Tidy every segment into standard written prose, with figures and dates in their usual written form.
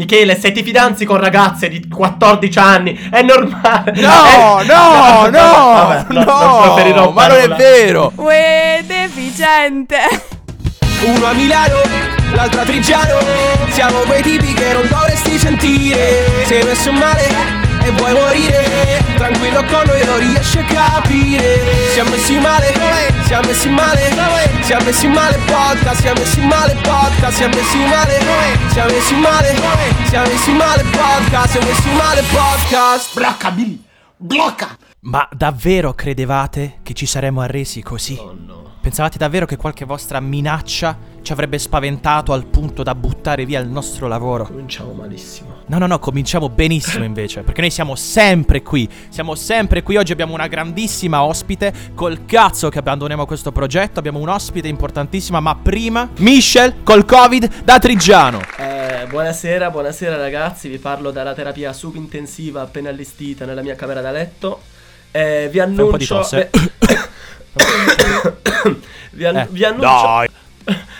Michele, se ti fidanzi con ragazze di 14 anni è normale. No, no, no, no, vabbè, no, no, ma non è vero. Uè, deficiente. Uno a Milano, l'altro a Trigiano. Siamo quei tipi che non dovresti sentire. Sei messo male e vuoi morire. Tranquillo con noi non riesci a capire. Siamo messi male, siamo messi male, siamo messi male podcast, siamo messi male podcast, siamo messi male, siamo messi male, siamo messi male podcast, siamo messi male podcast. Blocca Billy, blocca. Ma davvero credevate che ci saremmo arresi così? Oh no. Pensavate davvero che qualche vostra minaccia ci avrebbe spaventato al punto da buttare via il nostro lavoro? Cominciamo malissimo. No, no, no, cominciamo benissimo invece, perché noi siamo sempre qui. Siamo sempre qui, oggi abbiamo una grandissima ospite. Col cazzo che abbandoniamo questo progetto, abbiamo un'ospite importantissima, ma prima Michel col Covid da Trigiano. Buonasera, buonasera ragazzi, vi parlo dalla terapia subintensiva appena allestita nella mia camera da letto. Vi annuncio un po' di tosse.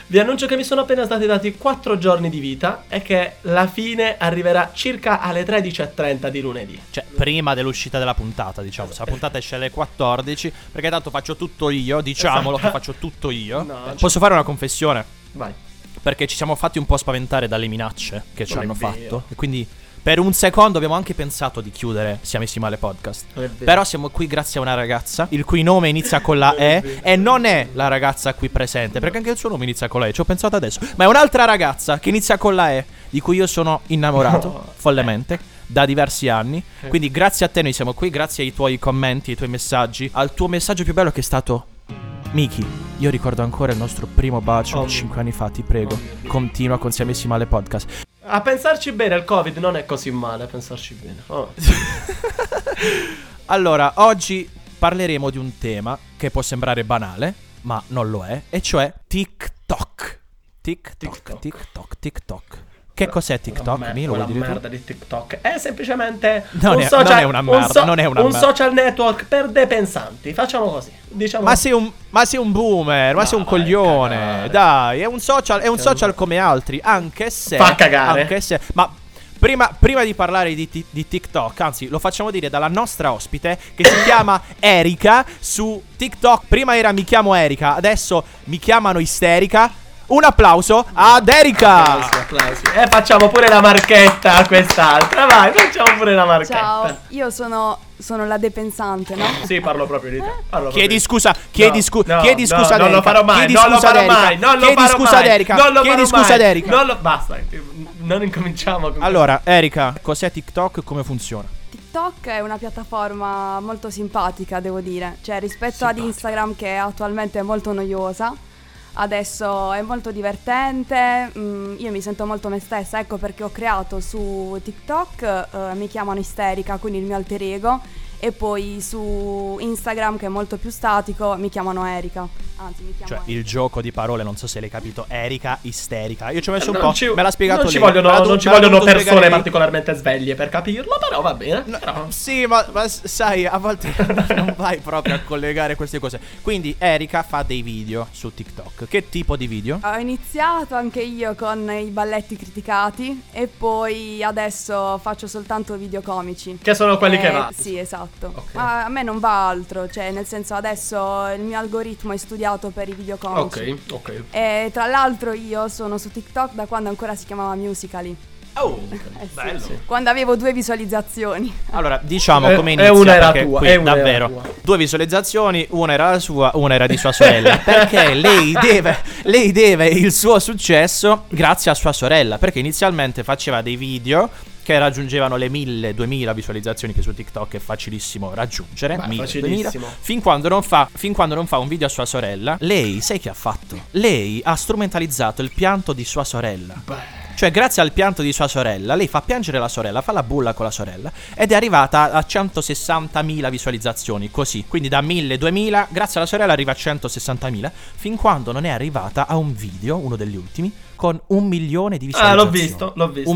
Vi annuncio che mi sono appena stati dati 4 giorni di vita e che la fine arriverà circa alle 13:30 di lunedì. Cioè prima dell'uscita della puntata, diciamo. Se la puntata esce alle 14, perché tanto faccio tutto io, diciamolo, esatto. Che faccio tutto io. No, posso fare una confessione? Vai. Perché ci siamo fatti un po' spaventare dalle minacce che ci hanno fatto e quindi per un secondo abbiamo anche pensato di chiudere Siamo messi male podcast. Però siamo qui grazie a una ragazza il cui nome inizia con la E. E non è la ragazza qui presente, perché anche il suo nome inizia con la E, ci ho pensato adesso. Ma è un'altra ragazza che inizia con la E, di cui io sono innamorato follemente da diversi anni. Quindi grazie a te noi siamo qui, grazie ai tuoi commenti, ai tuoi messaggi, al tuo messaggio più bello che è stato: Miki, io ricordo ancora il nostro primo bacio 5 anni fa, ti prego, continua con Siamo messi male podcast. A pensarci bene, il Covid non è così male, a pensarci bene. Allora, oggi parleremo di un tema che può sembrare banale, ma non lo è, e cioè TikTok. TikTok. Che cos'è TikTok? Mi vuoi dire? Merda di TikTok è semplicemente non è una merda. Un social network per depensanti, facciamo così. Diciamo... Ma sei un boomer, ma sei un coglione. Cagare. Dai, è un social come altri, anche se fa cagare. Anche se, ma prima di parlare di TikTok, anzi, lo facciamo dire dalla nostra ospite che si chiama Erika su TikTok. Prima era mi chiamo Erika, adesso mi chiamano Isterica. Un applauso ad Erika! Applausi. E facciamo pure la marchetta a quest'altra, vai, facciamo pure la marchetta. Ciao, io sono la depensante, no? Sì, parlo proprio di te. Chiedi scusa ad Erika. Non lo farò mai. Basta, non incominciamo. Allora, Erika, cos'è TikTok e come funziona? TikTok è una piattaforma molto simpatica, devo dire. Cioè, rispetto ad Instagram, che attualmente è molto noiosa, adesso è molto divertente, io mi sento molto me stessa, ecco perché ho creato su TikTok, mi chiamano Isterica, quindi il mio alter ego, e poi su Instagram, che è molto più statico, mi chiamano Erika. Anzi, mi chiamo Erika. Il gioco di parole, non so se l'hai capito, Erika, Isterica. Io ci ho messo un po', me l'ha spiegato lei. Non ci vogliono persone particolarmente sveglie per capirlo, però va bene. Sì, ma sai, a volte non vai proprio a collegare queste cose. Quindi Erika fa dei video su TikTok. Che tipo di video? Ho iniziato anche io con i balletti criticati e poi adesso faccio soltanto video comici. Che sono quelli che va. Sì, esatto. Okay. Ma a me non va altro, cioè nel senso adesso il mio algoritmo è studiato per i videocomici. Ok. E tra l'altro io sono su TikTok da quando ancora si chiamava Musical.ly. Bello. Sì. Quando avevo 2 visualizzazioni. Allora, diciamo come inizia, una era tua, qui, una davvero era tua. 2 visualizzazioni, una era la sua, una era di sua sorella. Perché lei deve il suo successo grazie a sua sorella, perché inizialmente faceva dei video che raggiungevano le 1000-2000 visualizzazioni, che su TikTok è facilissimo raggiungere. Beh, 1000, facilissimo. 2000, fin quando non fa un video a sua sorella. Lei, sai che ha fatto? Lei ha strumentalizzato il pianto di sua sorella. Beh. Cioè grazie al pianto di sua sorella, lei fa piangere la sorella, fa la bulla con la sorella, ed è arrivata a 160.000 visualizzazioni, così. Quindi da 1000-2000, grazie alla sorella arriva a 160.000, fin quando non è arrivata a un video, uno degli ultimi, con 1 milione di visualizzazioni. L'ho visto.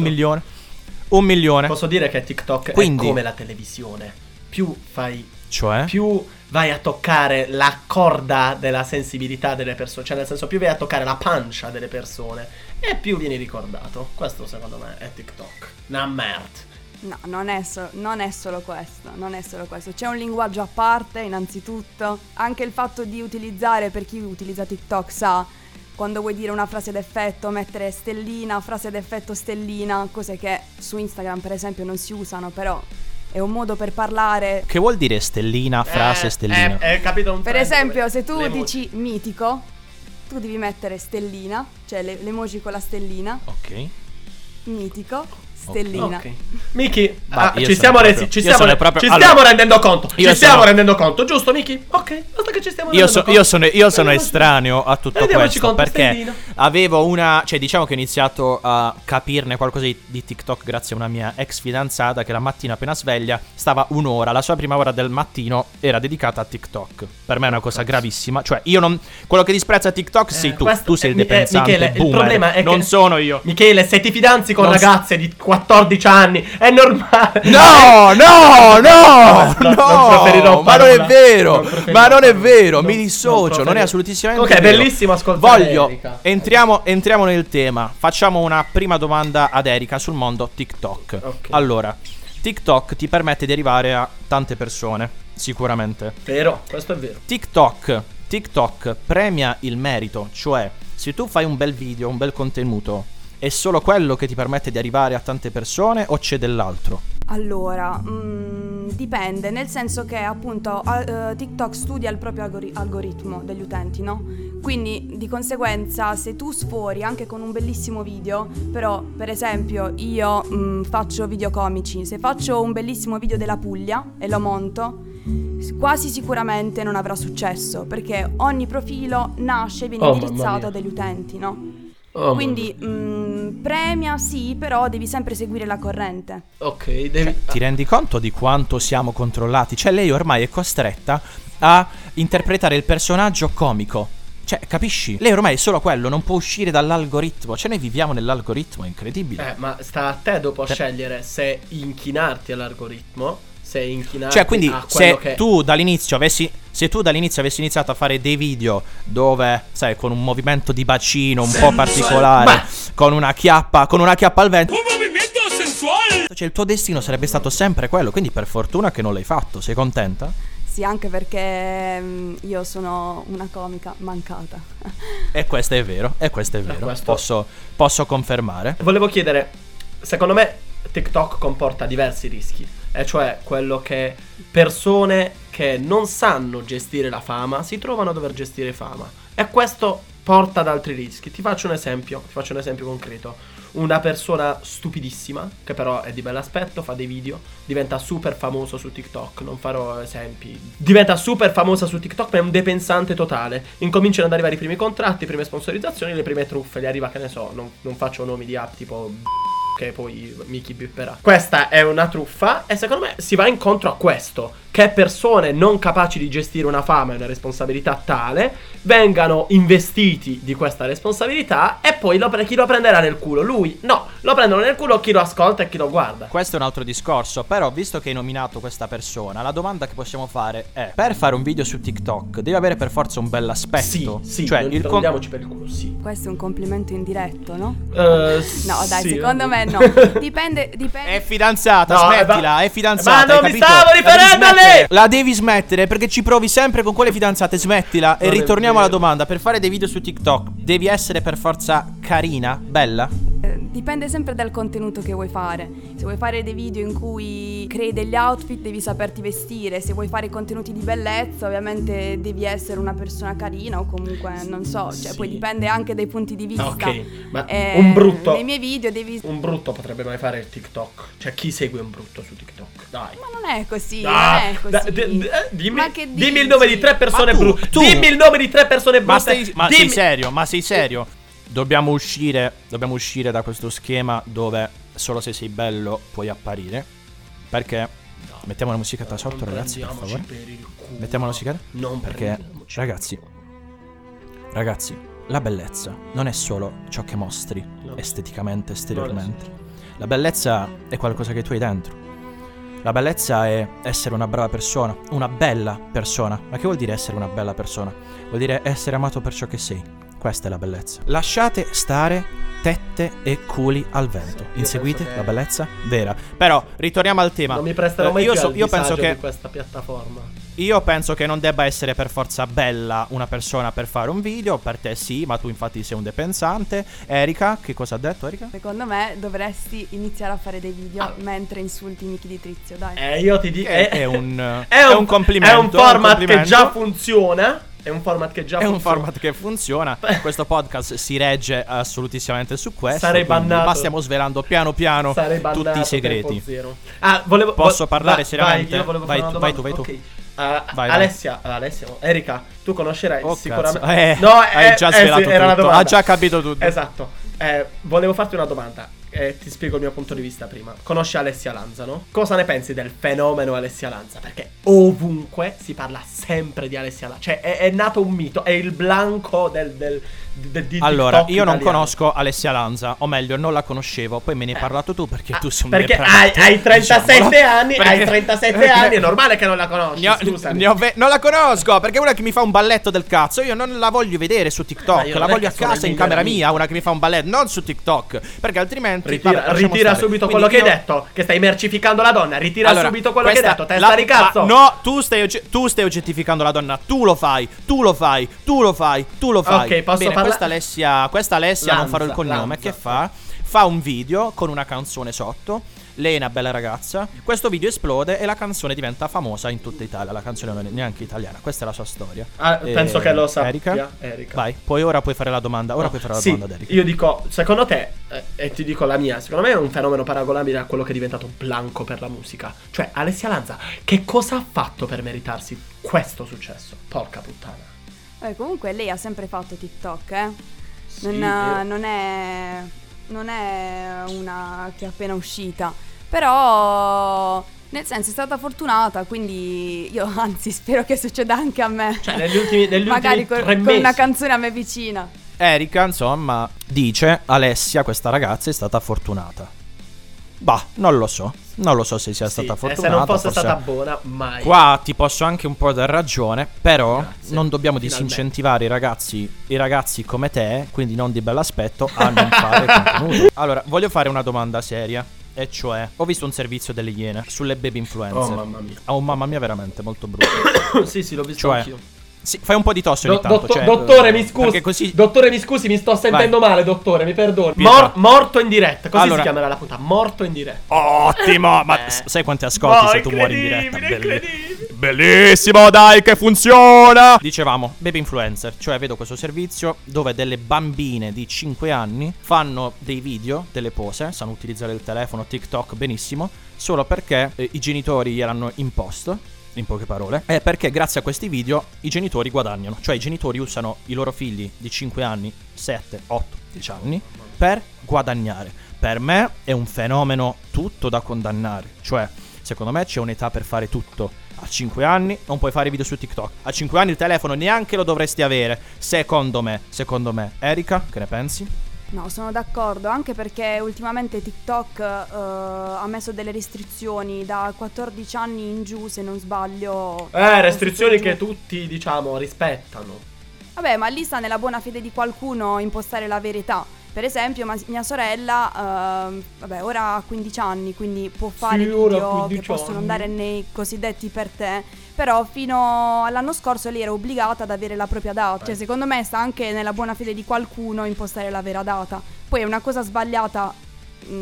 1 milione. Posso dire che TikTok, quindi, è come la televisione. Più fai, cioè, più vai a toccare la corda della sensibilità delle persone, cioè nel senso più vai a toccare la pancia delle persone e più vieni ricordato. Questo secondo me è TikTok. una merda. No, non è solo questo, c'è un linguaggio a parte innanzitutto, anche il fatto di utilizzare, per chi utilizza TikTok sa, quando vuoi dire una frase d'effetto mettere stellina, frase d'effetto stellina, cose che su Instagram per esempio non si usano, però è un modo per parlare. Che vuol dire stellina, frase stellina? Capito un trend, per esempio se tu dici mitico, tu devi mettere stellina, cioè l'emoji con la stellina. Ok. Mitico. Stellina. Okay. Miki, ci stiamo rendendo conto, giusto Miki? Ok, basta che ci stiamo rendendo conto. Io sono estraneo a tutto questo perché stellina. Avevo una, cioè diciamo che ho iniziato a capirne qualcosa di TikTok grazie a una mia ex fidanzata che la mattina appena sveglia stava un'ora, la sua prima ora del mattino era dedicata a TikTok. Per me è una cosa gravissima, cioè io non, quello che disprezza TikTok sei tu, tu sei il depensante Michele, boomer, il problema è che non sono io. Michele, se ti fidanzi con ragazze di 14 anni è normale. No, ma non è vero. Mi dissocio, non è assolutissimamente vero. Ok, bellissimo ascoltare Erika. Entriamo nel tema. Facciamo una prima domanda ad Erika sul mondo TikTok. Okay. Allora, TikTok ti permette di arrivare a tante persone, sicuramente. Vero, questo è vero. TikTok premia il merito, cioè se tu fai un bel video, un bel contenuto, è solo quello che ti permette di arrivare a tante persone o c'è dell'altro? Allora, dipende, nel senso che appunto TikTok studia il proprio algoritmo degli utenti, no? Quindi di conseguenza se tu sfori anche con un bellissimo video, però per esempio io faccio video comici, se faccio un bellissimo video della Puglia e lo monto, quasi sicuramente non avrà successo, perché ogni profilo nasce e viene indirizzato dagli utenti, no? Oh, quindi premia sì, però devi sempre seguire la corrente. Ok, devi... Ti rendi conto di quanto siamo controllati? Cioè lei ormai è costretta a interpretare il personaggio comico. Cioè capisci? Lei ormai è solo quello, non può uscire dall'algoritmo. Cioè noi viviamo nell'algoritmo, è incredibile. Ma sta a te dopo scegliere se inchinarti all'algoritmo, se inchinarti, cioè quindi a quello che... Se tu dall'inizio avessi iniziato a fare dei video dove, sai, con un movimento di bacino un po' particolare, con una chiappa al vento, un movimento sensuale, cioè il tuo destino sarebbe stato sempre quello, quindi per fortuna che non l'hai fatto. Sei contenta? Sì, anche perché io sono una comica mancata. E questo è vero. Posso confermare. Volevo chiedere, secondo me TikTok comporta diversi rischi, e cioè quello che persone che non sanno gestire la fama si trovano a dover gestire fama, e questo porta ad altri rischi. Ti faccio un esempio concreto. Una persona stupidissima che però è di bell'aspetto, fa dei video, diventa super famoso su TikTok, non farò esempi, diventa super famosa su TikTok ma è un depensante totale, incominciano ad arrivare i primi contratti, le prime sponsorizzazioni, le prime truffe, gli arriva, che ne so, non faccio nomi di app tipo che poi Miki bipperà. Questa è una truffa e secondo me si va incontro a questo, che persone non capaci di gestire una fama e una responsabilità tale vengano investiti di questa responsabilità e poi chi lo prenderà nel culo? Lui? No, lo prendono nel culo chi lo ascolta e chi lo guarda. Questo è un altro discorso, però visto che hai nominato questa persona, la domanda che possiamo fare è: per fare un video su TikTok devi avere per forza un bell'aspetto? Sì, cioè, prendiamoci per il culo, sì. Questo è un complimento indiretto, no? No, dai, sì, secondo me no. Dipende. È fidanzata, no, smettila, è fidanzata. Ma non mi stavo riferendo a... La devi smettere perché ci provi sempre con quelle fidanzate. Smettila. E ritorniamo alla domanda. Per fare dei video su TikTok devi essere per forza carina, bella? Dipende sempre dal contenuto che vuoi fare. Se vuoi fare dei video in cui crei degli outfit devi saperti vestire. Se vuoi fare contenuti di bellezza ovviamente devi essere una persona carina, o comunque non so, cioè sì. Poi dipende anche dai punti di vista. Ok, ma un brutto, nei miei video devi... Un brutto potrebbe mai fare il TikTok? Cioè chi segue un brutto su TikTok? Dai. Ma non è così, dimmi il nome di tre persone brutte. Dimmi il nome di tre persone brutte. Ma sei serio? Dobbiamo uscire da questo schema dove solo se sei bello puoi apparire. Perché no, mettiamo la musichetta sotto, ragazzi, per favore. Mettiamo la musichetta? Non perché, ragazzi, la bellezza non è solo ciò che mostri esteticamente, esteriormente. La bellezza è qualcosa che tu hai dentro. La bellezza è essere una brava persona, una bella persona. Ma che vuol dire essere una bella persona? Vuol dire essere amato per ciò che sei. Questa è la bellezza. Lasciate stare tette e culi al vento. Inseguite che... la bellezza vera. Però ritorniamo al tema. Non mi presterò mai più al disagio di questa piattaforma. Io penso che non debba essere per forza bella una persona per fare un video. Per te sì, ma tu infatti sei un depensante. Erika, che cosa ha detto Erika? Secondo me dovresti iniziare a fare dei video mentre insulti Michi di Trizio, dai. Io ti dico è un complimento. È un format che già funziona. È un format che funziona. Questo podcast si regge assolutissimamente su questo. Sarei bannato. Ma stiamo svelando piano piano tutti i segreti. Posso parlare seriamente? Vai tu. Okay. Alessia, Erika, tu conoscerai sicuramente. Hai già svelato tutto. Ha già capito tutto. Esatto. Volevo farti una domanda. Ti spiego il mio punto di vista prima. Conosci Alessia Lanza, no? Cosa ne pensi del fenomeno Alessia Lanza? Perché ovunque si parla sempre di Alessia Lanza. Cioè è nato un mito. È il blanco del allora, TikTok io non italiano. Conosco Alessia Lanza. O meglio, non la conoscevo. Poi me ne hai parlato tu perché tu sei un depravato. Hai 37 anni. Hai 37 anni. È normale che non la conosci. Non la conosco. Perché una che mi fa un balletto del cazzo, io non la voglio vedere su TikTok. La voglio a casa in camera mia. Una che mi fa un balletto, non su TikTok. Perché altrimenti Ritira subito quello che hai detto, che stai mercificando la donna. Subito quello che hai detto, testa di cazzo. No, tu stai oggettificando la donna. Tu lo fai. Ok, posso parlare. Questa Alessia Lanza, non farò il cognome, che fa un video con una canzone sotto. Lei è una bella ragazza. Questo video esplode e la canzone diventa famosa in tutta Italia. La canzone non è neanche italiana. Questa è la sua storia. Penso che lo sappia Erika. Vai, poi ora puoi fare la domanda. Ora puoi fare la domanda ad Erika. Io dico, secondo te, e ti dico la mia, secondo me è un fenomeno paragonabile a quello che è diventato Blanco per la musica. Cioè Alessia Lanza, che cosa ha fatto per meritarsi questo successo? Porca puttana. Comunque lei ha sempre fatto TikTok, sì, non è una che è appena uscita, però nel senso è stata fortunata, quindi io anzi spero che succeda anche a me, cioè negli ultimi magari con una canzone a me vicina. Erika insomma dice Alessia, questa ragazza è stata fortunata. Bah, non lo so se sia stata fortunata. Se non fosse stata buona, mai. Qua ti posso anche un po' dar ragione, però non dobbiamo disincentivare i ragazzi come te, quindi non di bell'aspetto, a non fare contenuto. Allora, voglio fare una domanda seria, e cioè, ho visto un servizio delle Iene sulle baby influencer. Oh mamma mia, veramente molto brutto. Sì, l'ho visto anch'io. Sì, fai un po' di tosse ogni tanto. Dottore, mi scusi. Dottore, mi scusi, mi sto sentendo male, dottore, mi perdoni. Morto in diretta. Così allora, si chiamerà la puntata. Morto in diretta. Ottimo. Ma sai quanti ascolti se tu muori in diretta? Bellissimo, dai, che funziona. Dicevamo, baby influencer. Cioè vedo questo servizio dove delle bambine di 5 anni fanno dei video, delle pose, sanno utilizzare il telefono, TikTok benissimo, solo perché i genitori gliel'hanno imposto. In poche parole, è perché grazie a questi video i genitori guadagnano. Cioè i genitori usano i loro figli di 5 anni, 7, 8, 10 anni per guadagnare. Per me è un fenomeno tutto da condannare. Cioè, secondo me c'è un'età per fare tutto. A 5 anni non puoi fare video su TikTok. A 5 anni il telefono neanche lo dovresti avere. Secondo me. Erika, che ne pensi? No, sono d'accordo, anche perché ultimamente TikTok ha messo delle restrizioni da 14 anni in giù, se non sbaglio. Restrizioni che tutti, diciamo, rispettano. Vabbè, ma lì sta nella buona fede di qualcuno impostare la verità. Per esempio, mia sorella, ora ha 15 anni, quindi può fare video che possono andare nei cosiddetti per te. Però fino all'anno scorso lei era obbligata ad avere la propria data. Cioè secondo me sta anche nella buona fede di qualcuno impostare la vera data. Poi è una cosa sbagliata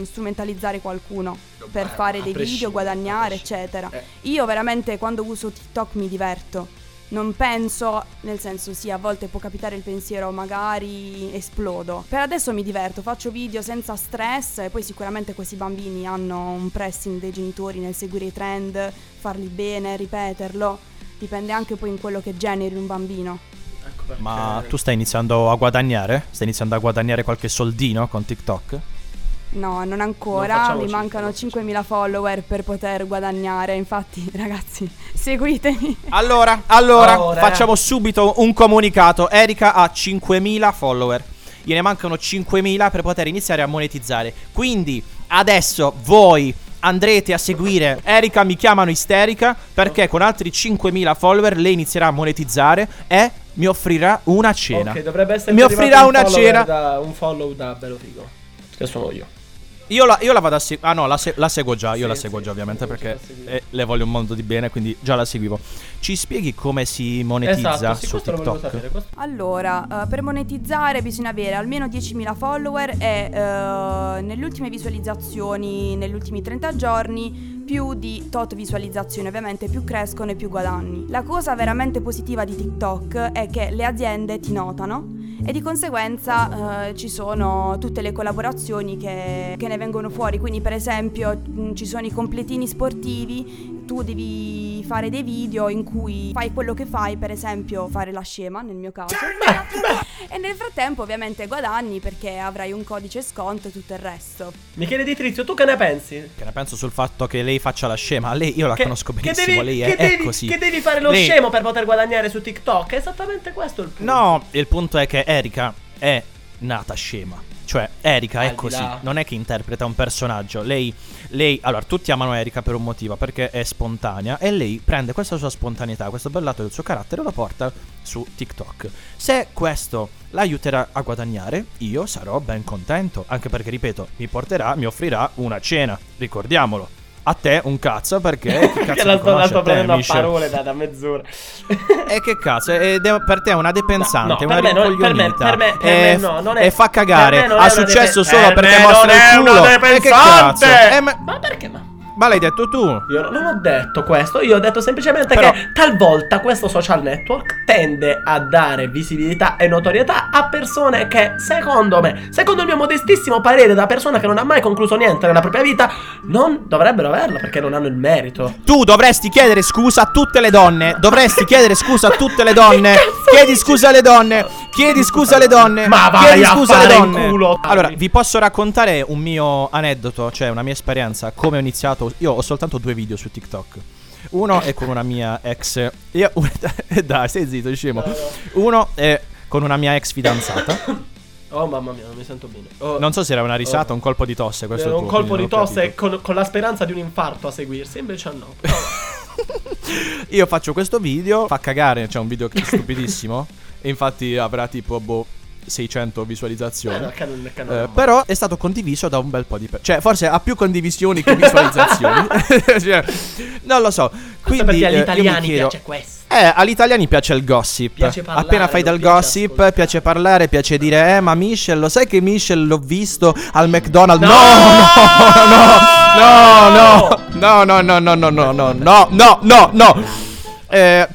strumentalizzare qualcuno per fare dei video, guadagnare, eccetera. Io veramente quando uso TikTok mi diverto. Non penso, nel senso sì, a volte può capitare il pensiero, magari esplodo. Per adesso mi diverto, faccio video senza stress e poi sicuramente questi bambini hanno un pressing dei genitori nel seguire i trend, farli bene, ripeterlo. Dipende anche poi in quello che generi un bambino. Ecco perché... Ma tu stai iniziando a guadagnare? Stai iniziando a guadagnare qualche soldino con TikTok? No, non ancora, mi mancano 5.000 follower per poter guadagnare, infatti ragazzi seguitemi. Allora facciamo subito un comunicato, Erika ha 5.000 follower, gliene mancano 5.000 per poter iniziare a monetizzare, quindi adesso voi andrete a seguire Erika Mi Chiamano Isterica perché con altri 5.000 follower lei inizierà a monetizzare e mi offrirà una cena. Ok, dovrebbe essere mi offrirà una cena da, un follow da Bello Figo, che sono io. Io la vado a seguire. Ah no, la seguo già. Io sì, la seguo già ovviamente, perché le voglio un mondo di bene, quindi già la seguivo. Ci spieghi come si monetizza su TikTok? Sapere, allora, per monetizzare bisogna avere almeno 10.000 follower e nelle ultime visualizzazioni, negli ultimi 30 giorni, più di tot visualizzazioni ovviamente, più crescono e più guadagni. La cosa veramente positiva di TikTok è che le aziende ti notano e di conseguenza ci sono tutte le collaborazioni che ne vengono fuori. Quindi per esempio ci sono i completini sportivi, tu devi fare dei video in cui fai quello che fai, per esempio fare la scema nel mio caso, e nel frattempo ovviamente guadagni perché avrai un codice sconto e tutto il resto. Michele Di Trizio, tu che ne pensi? Che ne penso sul fatto che lei faccia la scema? Lei io la conosco benissimo, lei è così. Che devi fare lo scemo per poter guadagnare su TikTok? È esattamente questo il punto. No, il punto è che Erika è nata scema. Cioè Erika è così, non è che interpreta un personaggio. Lei allora tutti amano Erika per un motivo, perché è spontanea, e lei prende questa sua spontaneità, questo bel lato del suo carattere, e lo porta su TikTok. Se questo l'aiuterà a guadagnare, io sarò ben contento, anche perché ripeto, mi offrirà una cena, ricordiamolo. A te un cazzo, perché cazzo la sto prendendo a parole da mezz'ora. E che cazzo, per te è una depensante, no, no, una rincoglionita. Per me no, non è, e fa cagare. Ha successo solo perché mostra il culo. E che cazzo, ma perché ma l'hai detto tu? Io non ho detto questo. Io ho detto semplicemente che talvolta questo social network tende a dare visibilità e notorietà a persone che, secondo il mio modestissimo parere, da persona che non ha mai concluso niente nella propria vita, non dovrebbero averla, perché non hanno il merito. Tu dovresti chiedere scusa a tutte le donne. Chiedi scusa alle donne. Ma vai a fare in culo. Allora, vi posso raccontare un mio aneddoto, cioè una mia esperienza, come ho iniziato. Io ho soltanto 2 video su TikTok. Uno è con una mia ex. Dai, stai zitto, scemo. Uno è con una mia ex fidanzata. Oh mamma mia, non mi sento bene. Non so se era una risata o un colpo di tosse. Questo era un colpo di tosse con la speranza di un infarto a seguirsi. Invece no. Io faccio questo video, fa cagare, cioè un video stupidissimo. E infatti avrà tipo 600 visualizzazioni, però è stato condiviso da un bel po' di cioè forse ha più condivisioni che visualizzazioni. Cioè, non lo so. Quindi, perché agli italiani piace questo. Agli italiani piace il gossip, piace parlare. Appena fai del gossip piace parlare, piace dire ma Michel, lo sai che Michel l'ho visto al McDonald's? No.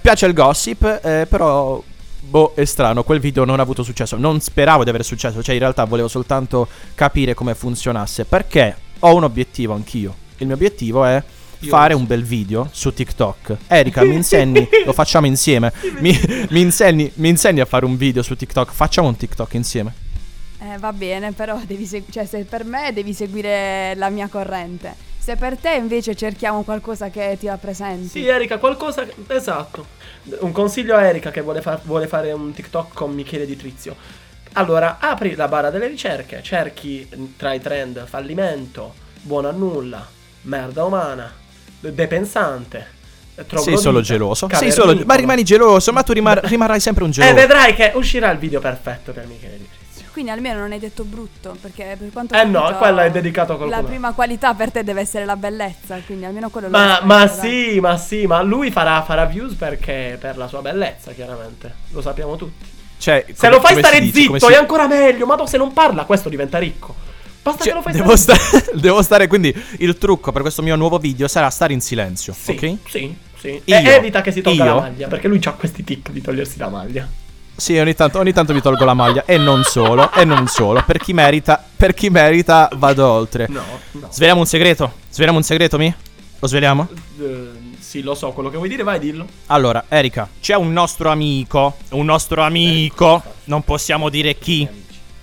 Piace il gossip, però è strano, quel video non ha avuto successo. Non speravo di avere successo, cioè in realtà volevo soltanto capire come funzionasse, perché ho un obiettivo anch'io. Il mio obiettivo è fare un bel video su TikTok. Erika, mi insegni, lo facciamo insieme. Mi insegni a fare un video su TikTok. Facciamo un TikTok insieme. Va bene, però devi se per me devi seguire la mia corrente. Se per te invece cerchiamo qualcosa che ti rappresenti. Sì, Erika, qualcosa esatto. Un consiglio a Erika che vuole fare un TikTok con Michele Di Trizio. Allora, apri la barra delle ricerche, cerchi tra i trend fallimento, buono a nulla, merda umana, depensante. Sei solo geloso. Ma rimani geloso, ma tu rimarrai sempre un geloso. E vedrai che uscirà il video perfetto per Michele Di Trizio. Quindi almeno non hai detto brutto, perché per quanto no, quello è dedicato a qualcuno. La prima qualità per te deve essere la bellezza, quindi almeno quello ma lui farà views perché per la sua bellezza, chiaramente. Lo sappiamo tutti. Cioè, se lo fai stare zitto è ancora meglio, ma se non parla questo diventa ricco. Basta che lo fai devo stare, quindi il trucco per questo mio nuovo video sarà stare in silenzio, sì, ok? Sì. E evita che si tolga la maglia, perché lui ha questi tic di togliersi la maglia. Sì, ogni tanto mi tolgo la maglia. E non solo. Per chi merita vado oltre. No. Sveliamo un segreto, mi? Lo sveliamo? Sì, lo so, quello che vuoi dire, vai, dillo. Allora, Erika, c'è un nostro amico, non possiamo dire chi,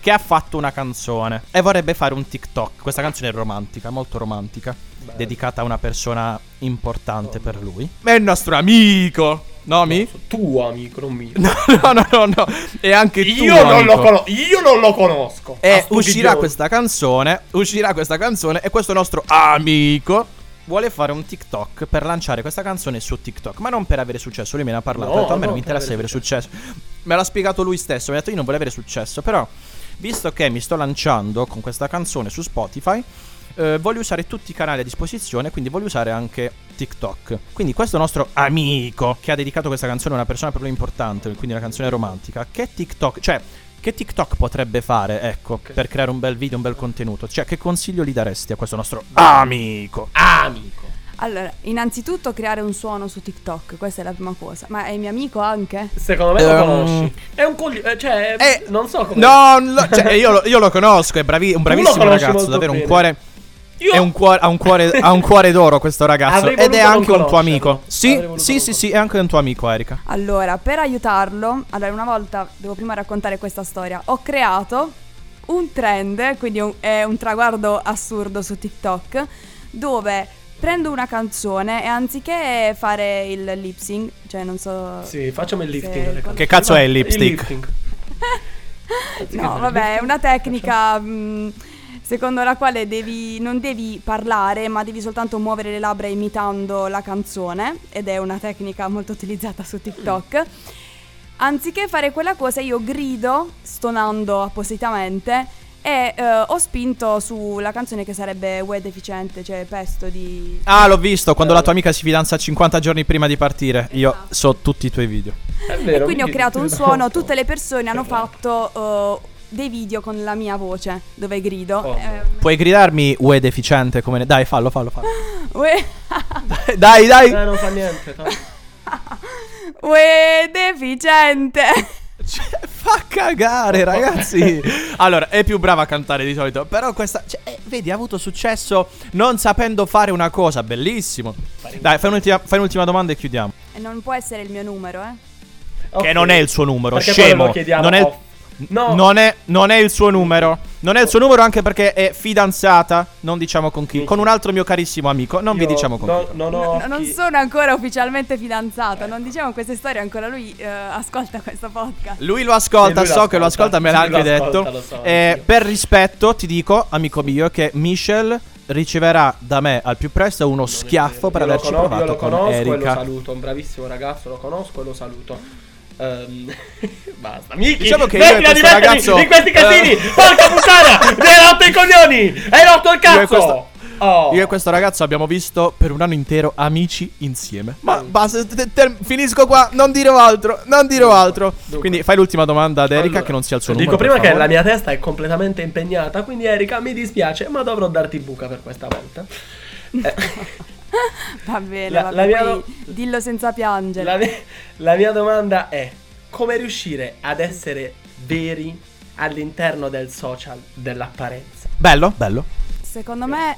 che ha fatto una canzone e vorrebbe fare un TikTok. Questa canzone è romantica, molto romantica. Beh. Dedicata a una persona importante per lui. Ma è il nostro amico. No, mi? Tuo amico, non mio. No. E anche io non lo conosco. E uscirà questa canzone. E questo nostro amico vuole fare un TikTok per lanciare questa canzone su TikTok, ma non per avere successo. Lui me ne ha parlato, ha detto, a me non mi interessa avere successo. Me l'ha spiegato lui stesso, mi ha detto io non volevo avere successo, però visto che mi sto lanciando con questa canzone su Spotify, voglio usare tutti i canali a disposizione, quindi voglio usare anche TikTok. Quindi questo nostro amico che ha dedicato questa canzone a una persona per lui importante, quindi una canzone romantica, che TikTok, cioè che TikTok potrebbe fare, ecco, okay, per creare un bel video, un bel contenuto? Cioè, che consiglio gli daresti a questo nostro amico? Amico. Allora, innanzitutto creare un suono su TikTok, questa è la prima cosa. Ma è mio amico anche? Secondo me lo conosci. È un coglione, cioè, non so come... No, cioè, io lo conosco, è un bravissimo ragazzo, davvero bene. Un cuore... Ha un cuore d'oro questo ragazzo. Ed è anche un tuo amico. Sì, è anche un tuo amico, Erika. Allora, per aiutarlo, una volta, devo prima raccontare questa storia. Ho creato un trend, quindi è un traguardo assurdo su TikTok, dove prendo una canzone e anziché fare il lip sync, cioè non so... Sì, facciamo il lifting. Che cazzo è il lipstick? No, vabbè, è una tecnica... secondo la quale non devi parlare, ma devi soltanto muovere le labbra imitando la canzone, ed è una tecnica molto utilizzata su TikTok. Anziché fare quella cosa io grido, stonando appositamente, e ho spinto sulla canzone che sarebbe Uè deficiente, cioè pesto di... Ah, l'ho visto, quando la tua amica si fidanza 50 giorni prima di partire, esatto. Io so tutti i tuoi video. È vero, e quindi ho creato un suono, tutte le persone hanno fatto... dei video con la mia voce dove grido. Puoi gridarmi uè deficiente come dai, fallo. Uè dai. Non fa niente. Uè deficiente. Cioè, fa cagare, ragazzi. Allora, è più brava a cantare di solito, però questa, cioè, vedi, ha avuto successo non sapendo fare una cosa, bellissimo. Dai, fai un'ultima domanda e chiudiamo. E non può essere il mio numero, Che okay. Non è il suo numero, perché scemo. Non è il... No. Non è il suo numero. Non è il suo numero anche perché è fidanzata. Non diciamo con chi. Con un altro mio carissimo amico. Non vi diciamo con chi. Non sono ancora ufficialmente fidanzata. Non diciamo queste storie ancora. Lui ascolta questo podcast. Lui lo ascolta, che lo ascolta. Me l'ha anche detto, per rispetto ti dico, amico mio, che Michel riceverà da me al più presto uno schiaffo per averci provato. Io lo conosco e lo saluto. Un bravissimo ragazzo. Lo conosco e lo saluto. Basta, Miki, diciamo che ragazzo di questi casini, porca puttana, mi hai rotto i coglioni, hai rotto il cazzo. Io e questo ragazzo abbiamo visto per un anno intero Amici insieme. Ma basta, finisco qua, non dirò altro. Dunque. Quindi fai l'ultima domanda ad Erika, allora, che non sia il suo numero. Dico prima che la mia testa è completamente impegnata, quindi Erika, mi dispiace, ma dovrò darti buca per questa volta. Va bene, dillo senza piangere. La mia domanda è: come riuscire ad essere veri all'interno del social dell'apparenza? Bello. Secondo me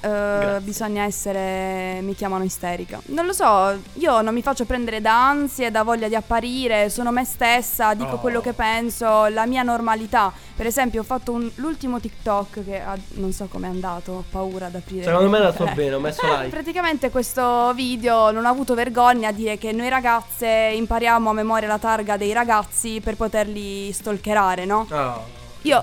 bisogna essere, mi chiamano isterica. Non lo so, io non mi faccio prendere da ansie, da voglia di apparire, sono me stessa, dico quello che penso, la mia normalità. Per esempio ho fatto l'ultimo TikTok che non so com'è andato, ho paura ad aprire. Secondo me è andato bene, ho messo like. Praticamente questo video non ho avuto vergogna a dire che noi ragazze impariamo a memoria la targa dei ragazzi per poterli stalkerare, no? Io,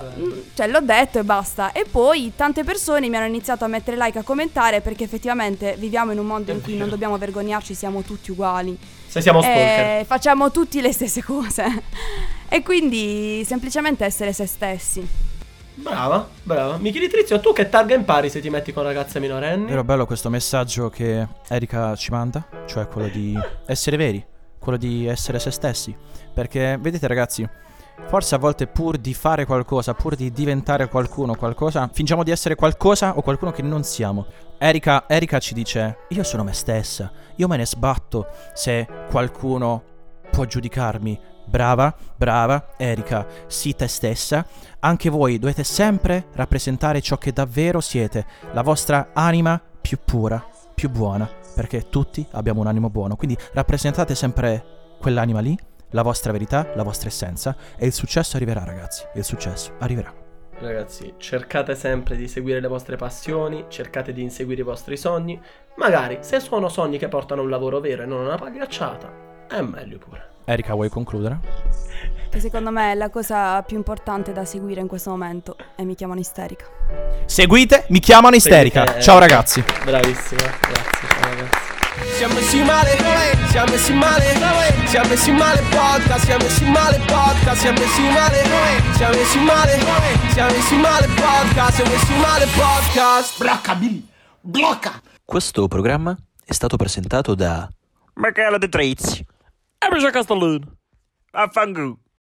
cioè, l'ho detto e basta. E poi tante persone mi hanno iniziato a mettere like, a commentare, perché effettivamente viviamo in un mondo in cui non dobbiamo vergognarci, siamo tutti uguali. Se siamo stalker. E facciamo tutti le stesse cose. E quindi semplicemente essere se stessi. Brava. Michi Di Trizio, tu che targa impari se ti metti con ragazze minorenni? Era bello questo messaggio che Erika ci manda, cioè quello di essere veri, quello di essere se stessi. Perché, vedete ragazzi, forse a volte pur di fare qualcosa, pur di diventare qualcuno, qualcosa, fingiamo di essere qualcosa o qualcuno che non siamo. Erika ci dice: io sono me stessa, io me ne sbatto se qualcuno può giudicarmi. Brava Erika, sii te stessa. Anche voi dovete sempre rappresentare ciò che davvero siete, la vostra anima più pura, più buona, perché tutti abbiamo un animo buono. Quindi rappresentate sempre quell'anima lì, la vostra verità, la vostra essenza, e il successo arriverà, ragazzi. Il successo arriverà. Ragazzi, cercate sempre di seguire le vostre passioni, cercate di inseguire i vostri sogni. Magari, se sono sogni che portano a un lavoro vero e non una pagliacciata, è meglio pure. Erika, vuoi concludere? Che secondo me è la cosa più importante da seguire in questo momento, e mi chiamano isterica. Seguite, mi chiamano isterica. Ciao ragazzi. Bravissima, grazie. Siamo messi male, siamo messi male, siamo messi male podcast, siamo messi male podcast, siamo messi male, podcast, siamo messi male podcast. Blocca Billy, blocca. Questo programma è stato presentato da Michele De Trezzi e Michele Castellino. Affanculo.